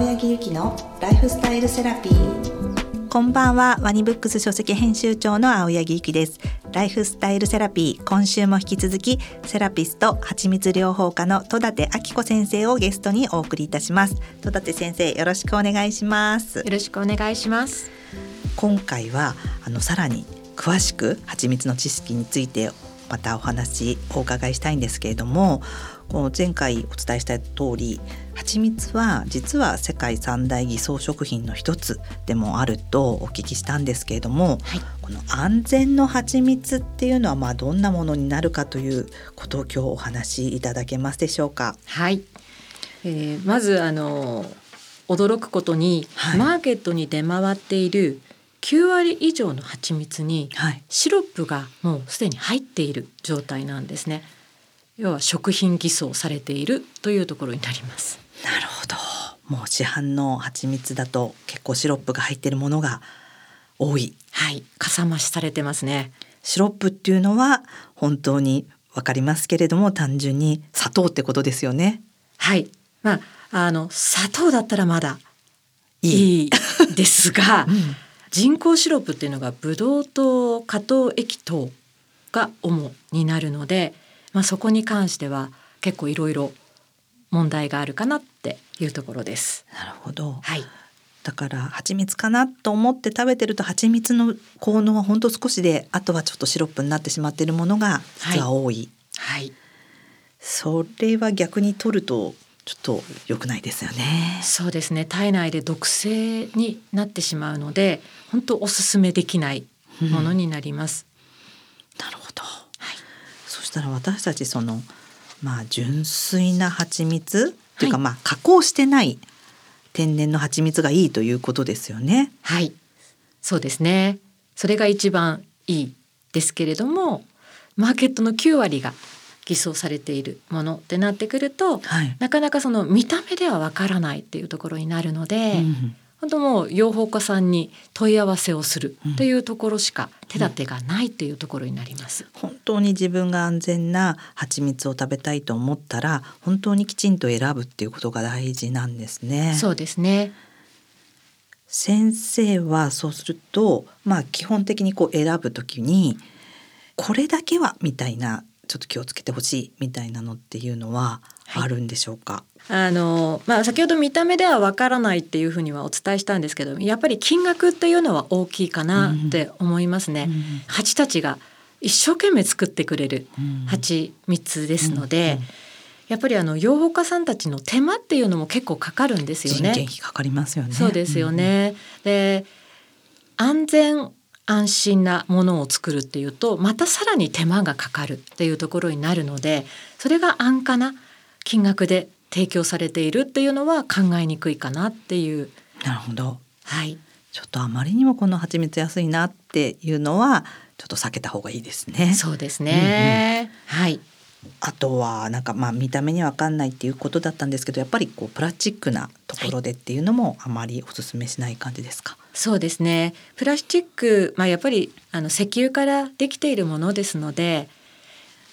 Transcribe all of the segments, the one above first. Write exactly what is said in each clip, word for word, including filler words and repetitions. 青柳ゆきのライフスタイルセラピー。こんばんは、ワニブックス書籍編集長の青柳ゆきです。ライフスタイルセラピー、今週も引き続きセラピスト蜂蜜療法家の戸舘亜紀子先生をゲストにお送りいたします。戸舘先生、よろしくお願いします。よろしくお願いします。今回はあのさらに詳しく蜂蜜の知識についてまたお話をお伺いしたいんですけれども、この前回お伝えした通り、蜂蜜は実は世界三大偽装食品の一つでもあるとお聞きしたんですけれども、はい、この安全の蜂蜜っていうのはまあどんなものになるかということを今日お話しいただけますでしょうか。はい、えー、まずあの驚くことに、はい、マーケットに出回っているきゅうわり以上の蜂蜜にシロップがもうすでに入っている状態なんですね。要は食品偽装されているというところになります。なるほど。もう市販の蜂蜜だと結構シロップが入っているものが多い。はい、かさ増しされてますね。シロップっていうのは本当に分かりますけれども、単純に砂糖ってことですよね。はい、まあ、あの砂糖だったらまだいいですが、うん、人工シロップっていうのがブドウ糖、果糖液糖が主になるので、まあ、そこに関しては結構いろいろ問題があるかなっていうところです。なるほど、はい、だから蜂蜜かなと思って食べてると、蜂蜜の効能はほんと少しで、あとはちょっとシロップになってしまっているものが実は多い。はいはい、それは逆に取るとちょっと良くないですよね。そうですね、体内で毒性になってしまうので、本当おすすめできないものになります。うん、なるほど。はい、そしたら私たちその、まあ、純粋な蜂蜜というか、はい、まあ、加工してない天然の蜂蜜がいいということですよね。はい、そうですね。それが一番いいですけれども、マーケットのきゅうわりが偽装されているものってなってくると、はい、なかなかその見た目ではわからないっていうところになるので、うん、本当もう養蜂家さんに問い合わせをするというところしか手立てがないというところになります。うんうん、本当に自分が安全な蜂蜜を食べたいと思ったら、本当にきちんと選ぶっていうことが大事なんですね。そうですね。先生はそうすると、まあ、基本的にこう選ぶときにこれだけはみたいな、ちょっと気をつけてほしいみたいなのっていうのはあるんでしょうか。はい、あのまあ、先ほど見た目ではわからないっていうふうにはお伝えしたんですけど、やっぱり金額っていうのは大きいかなって思いますね。うんうん、蜂たちが一生懸命作ってくれる蜂蜜ですので、うんうんうんうん、やっぱりあの養蜂家さんたちの手間っていうのも結構かかるんですよね。人件費かかりますよね。そうですよね。うんうん、で、安全安心なものを作るっていうと、またさらに手間がかかるっていうところになるので、それが安価な金額で提供されているっていうのは考えにくいかなっていう。なるほど。はい、ちょっとあまりにもこの蜂蜜安いなっていうのはちょっと避けた方がいいですね。そうですね。うんうん、はい、あとはなんかまあ見た目には分かんないっていうことだったんですけど、やっぱりこうプラスチックなところでっていうのもあまりおすすめしない感じですか。はい、そうですね。プラスチック、まあ、やっぱりあの石油からできているものですので、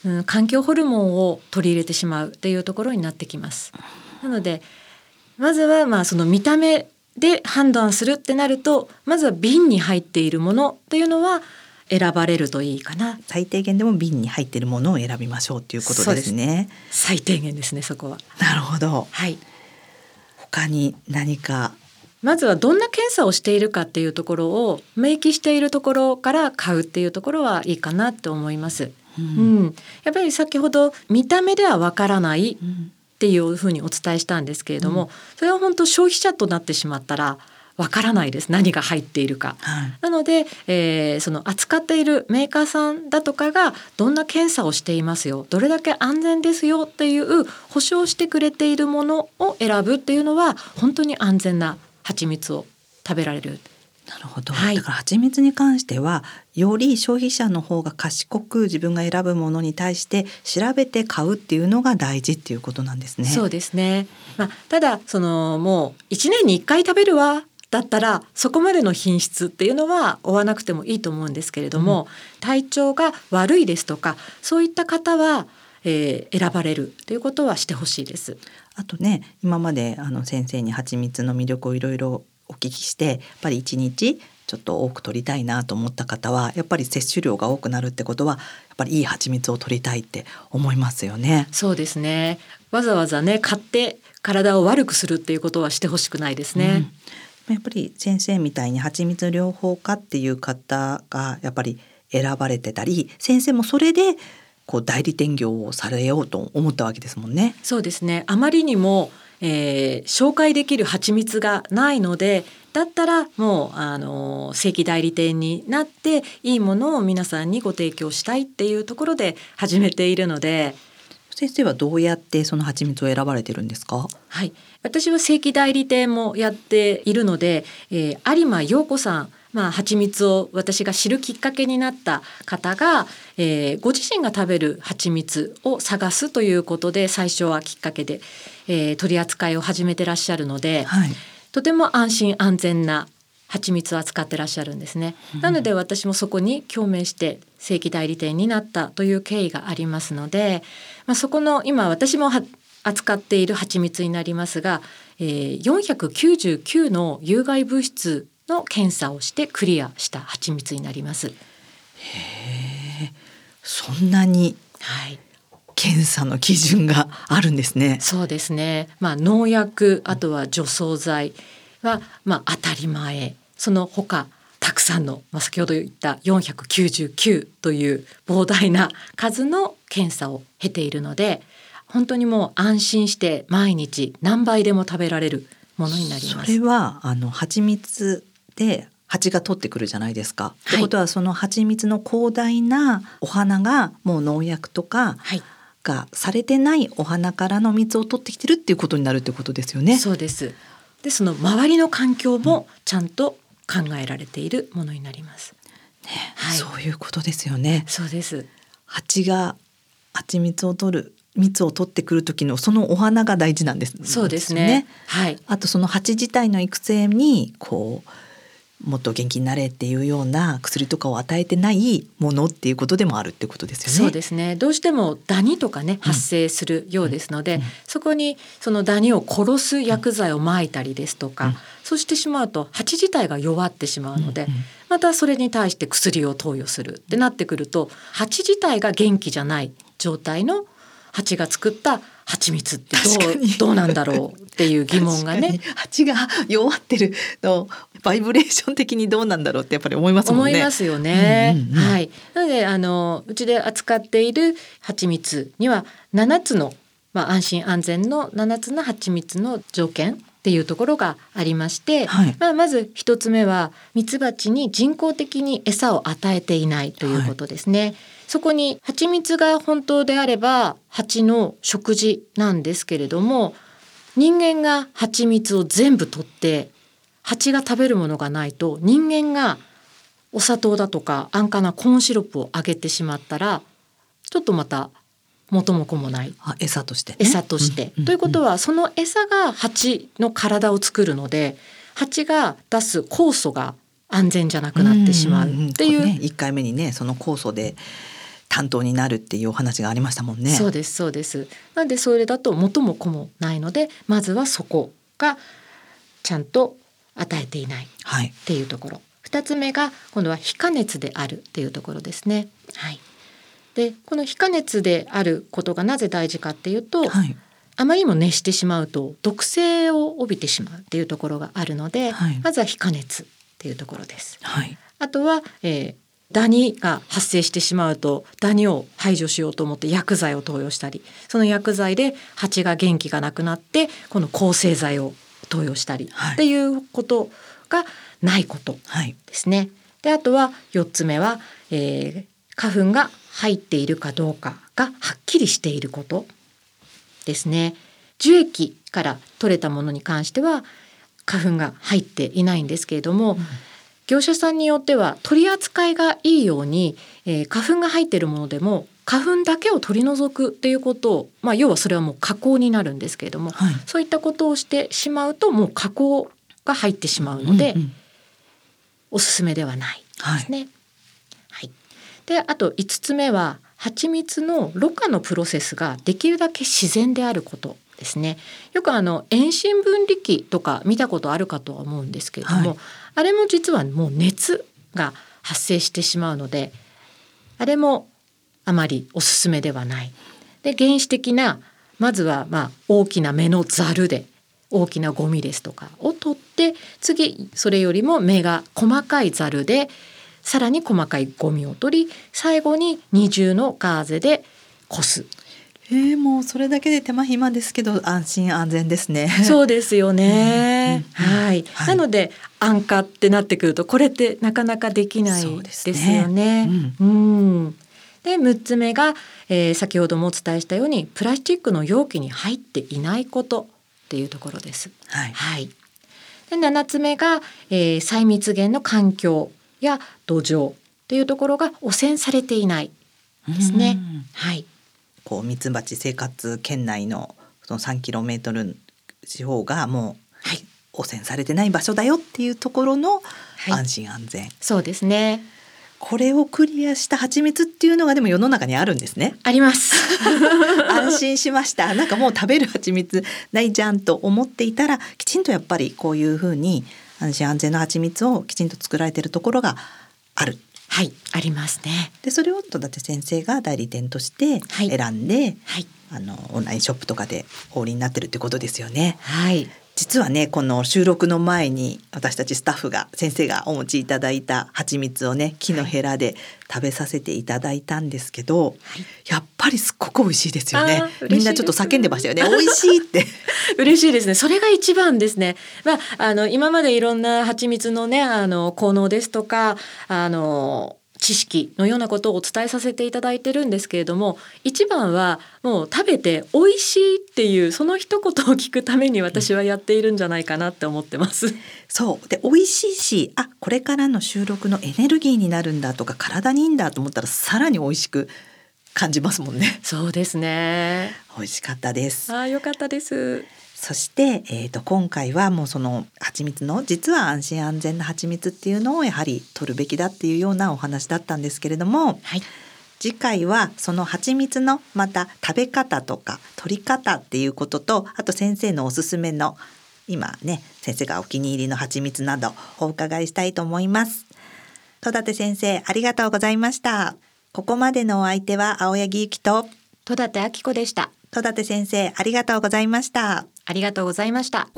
うん、環境ホルモンを取り入れてしまうっていうところになってきます。なのでまずはまあその見た目で判断するってなると、まずは瓶に入っているものっていうのは選ばれるといいかな。最低限でも瓶に入っているものを選びましょうということですね。です最低限ですね、そこは。なるほど。はい、他に何か。まずはどんな検査をしているかっていうところを明記しているところから買うっていうところはいいかなと思います。うんうん、やっぱり先ほど見た目ではわからないっていうふうにお伝えしたんですけれども、うん、それは本当消費者となってしまったらわからないです、何が入っているか。はい、なので、えー、その扱っているメーカーさんだとかがどんな検査をしていますよ、どれだけ安全ですよっていう保証してくれているものを選ぶっていうのは、本当に安全な蜂蜜を食べられる。なるほど。はい、だから蜂蜜に関してはより消費者の方が賢く自分が選ぶものに対して調べて買うっていうのが大事っていうことなんですね。そうですね。まあ、ただそのもういちねんにいっかい食べるわだったら、そこまでの品質っていうのは追わなくてもいいと思うんですけれども、うん、体調が悪いですとかそういった方は、えー、選ばれるということはしてほしいです。あとね、今まであの先生に蜂蜜の魅力をいろいろお聞きして、やっぱりいちにちちょっと多く取りたいなと思った方は、やっぱり摂取量が多くなるってことは、やっぱりいい蜂蜜を取りたいって思いますよね。そうですね。わざわざね、買って体を悪くするっていうことはしてほしくないですね、うん、やっぱり先生みたいに蜂蜜療法家っていう方がやっぱり選ばれてたり、先生もそれでこう代理店業をされようと思ったわけですもんね。そうですね。あまりにも、えー、紹介できる蜂蜜がないので、だったらもうあの正規代理店になっていいものを皆さんにご提供したいっていうところで始めているので。先生はどうやってその蜂蜜を選ばれてるんですか？はい、私は正規代理店もやっているので、えー、有馬陽子さん、まあ、蜂蜜を私が知るきっかけになった方が、えー、ご自身が食べる蜂蜜を探すということで、最初はきっかけで、えー、取り扱いを始めてらっしゃるので、はい、とても安心安全な蜂蜜を扱ってらっしゃるんですね、うん、なので私もそこに共鳴して正規代理店になったという経緯がありますので、まあ、そこの今私も扱っている蜂蜜になりますが、えー、よんひゃくきゅうじゅうきゅうの有害物質の検査をしてクリアした蜂蜜になります。へえ、そんなに検査の基準があるんですね。はい、そうですね、まあ、農薬、あとは除草剤は、まあ、当たり前、その他たくさんの、まあ、先ほど言ったよんひゃくきゅうじゅうきゅうという膨大な数の検査を経ているので、本当にもう安心して毎日何杯でも食べられるものになります。それはあの蜂蜜で蜂が取ってくるじゃないですか、はい、ってことはその蜂蜜の広大なお花がもう農薬とかがされてないお花からの蜜を取ってきてるっていうことになるってことですよね。そうです。で、その周りの環境もちゃんと考えられているものになります、ね、はい、そういうことですよね。そうです。蜂が蜂蜜を取る蜜を取ってくる時のそのお花が大事なんですね。そうですね、はい、あとその蜂自体の育成にこうもっと元気になれっていうような薬とかを与えてないものっていうことでもあるってことですよね。そうですね。どうしてもダニとかね、発生するようですので、うん、そこにそのダニを殺す薬剤を撒いたりですとか、うん、そうしてしまうと蜂自体が弱ってしまうので、うんうん、またそれに対して薬を投与するってなってくると、蜂自体が元気じゃない状態の蜂が作った蜂蜜ってど う, どうなんだろうっていう疑問がね。蜂が弱ってるのバイブレーション的にどうなんだろうってやっぱり思いますもんね。思いますよね、うんうんうん、はい、なのであのうちで扱っている蜂蜜にはななつの、まあ、安心安全のななつの蜂蜜の条件っていうところがありまして、はい、まあ、まずひとつめは蜜蜂に人工的に餌を与えていないということですね、はい、そこに蜂蜜が本当であれば蜂の食事なんですけれども、人間が蜂蜜を全部取って蜂が食べるものがないと、人間がお砂糖だとか安価なコーンシロップをあげてしまったらちょっとまた元も子もない。あ、餌としてね。餌として、うん、ということは、うん、その餌が蜂の体を作るので、蜂が出す酵素が安全じゃなくなってしまうっていう、うんうんうん、ね、いっかいめにね、その酵素で担当になるっていうお話がありましたもんね。そうですそうです。なのでそれだと元も子もないので、まずはそこがちゃんと与えていないっていうところ、はい、ふたつめが今度は非加熱であるっていうところですね、はい。で、この非加熱であることがなぜ大事かっていうと、はい、あまりにも熱してしまうと毒性を帯びてしまうっていうところがあるので、はい、まずは非加熱っていうところです、はい、あとは、えー、ダニが発生してしまうとダニを排除しようと思って薬剤を投与したり、その薬剤で蜂が元気がなくなってこの抗生剤を投与したり、はい、っていうことがないことですね、はい。で、あとはよっつめは、えー、花粉が入っているかどうかがはっきりしていることですね。樹液から取れたものに関しては花粉が入っていないんですけれども、うん、業者さんによっては取り扱いがいいように、えー、花粉が入っているものでも花粉だけを取り除くっていうことを、まあ、要はそれはもう加工になるんですけれども、はい、そういったことをしてしまうともう加工が入ってしまうので、うんうん、おすすめではないですね、はいはい。で、あといつつめは蜂蜜のろ過のプロセスができるだけ自然であることですね。よくあの遠心分離機とか見たことあるかとは思うんですけれども、はい、あれも実はもう熱が発生してしまうので、あれもあまりおすすめではない。で、原始的なまずはまあ大きな目のざるで大きなゴミですとかを取って、次それよりも目が細かいざるでさらに細かいゴミを取り、最後に二重のガーゼでこす。えー、もうそれだけで手間暇ですけど安心安全ですね。そうですよね、うんうんうん、はい、はい、なので安価ってなってくるとこれってなかなかできないですよね。で、むっつめが、えー、先ほどもお伝えしたようにプラスチックの容器に入っていないことっていうところです、はいはい、で、ななつめが、えー、再蜜源の環境や土壌っていうところが汚染されていないですね、うん、はい、こうミツバチ生活圏内 の, そのさんキロメートル四方がもう、はい、汚染されてない場所だよっていうところの安心安全、はい、そうですね。これをクリアした蜂蜜っていうのがでも世の中にあるんですね。あります安心しました。なんかもう食べる蜂蜜ないじゃんと思っていたら、きちんとやっぱりこういうふうに安心安全の蜂蜜をきちんと作られているところがある。はい、ありますね。で、それを戸立先生が代理店として選んで、はいはい、あのオンラインショップとかでお売りになってるってことですよね、はい、実はね、この収録の前に私たちスタッフが先生がお持ちいただいた蜂蜜をね、木のヘラで食べさせていただいたんですけど、はい、やっぱりすっごく美味しいですよね。みんなちょっと叫んでましたよね美味しいって嬉しいですね。それが一番ですね、まあ、あの今までいろんな蜂蜜のね、あの効能ですとか、あの知識のようなことをお伝えさせていただいてるんですけれども、一番はもう食べて美味しいっていうその一言を聞くために私はやっているんじゃないかなって思ってます、うん、そうで、美味しいし、あ、これからの収録のエネルギーになるんだとか体にいいんだと思ったらさらに美味しく感じますもんね。そうですね、美味しかったです。あ、よかったです。そして、えー、と今回はもうその蜂蜜の実は安心安全な蜂蜜っていうのをやはり取るべきだっていうようなお話だったんですけれども、はい、次回はその蜂蜜のまた食べ方とか取り方っていうことと、あと先生のおすすめの今ね先生がお気に入りの蜂蜜などお伺いしたいと思います。戸立先生、ありがとうございました。ここまでのお相手は青柳ゆきと戸立あき子でした。戸立先生、ありがとうございました。ありがとうございました。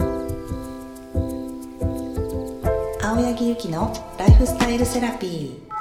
青柳ゆきのライフスタイルセラピー。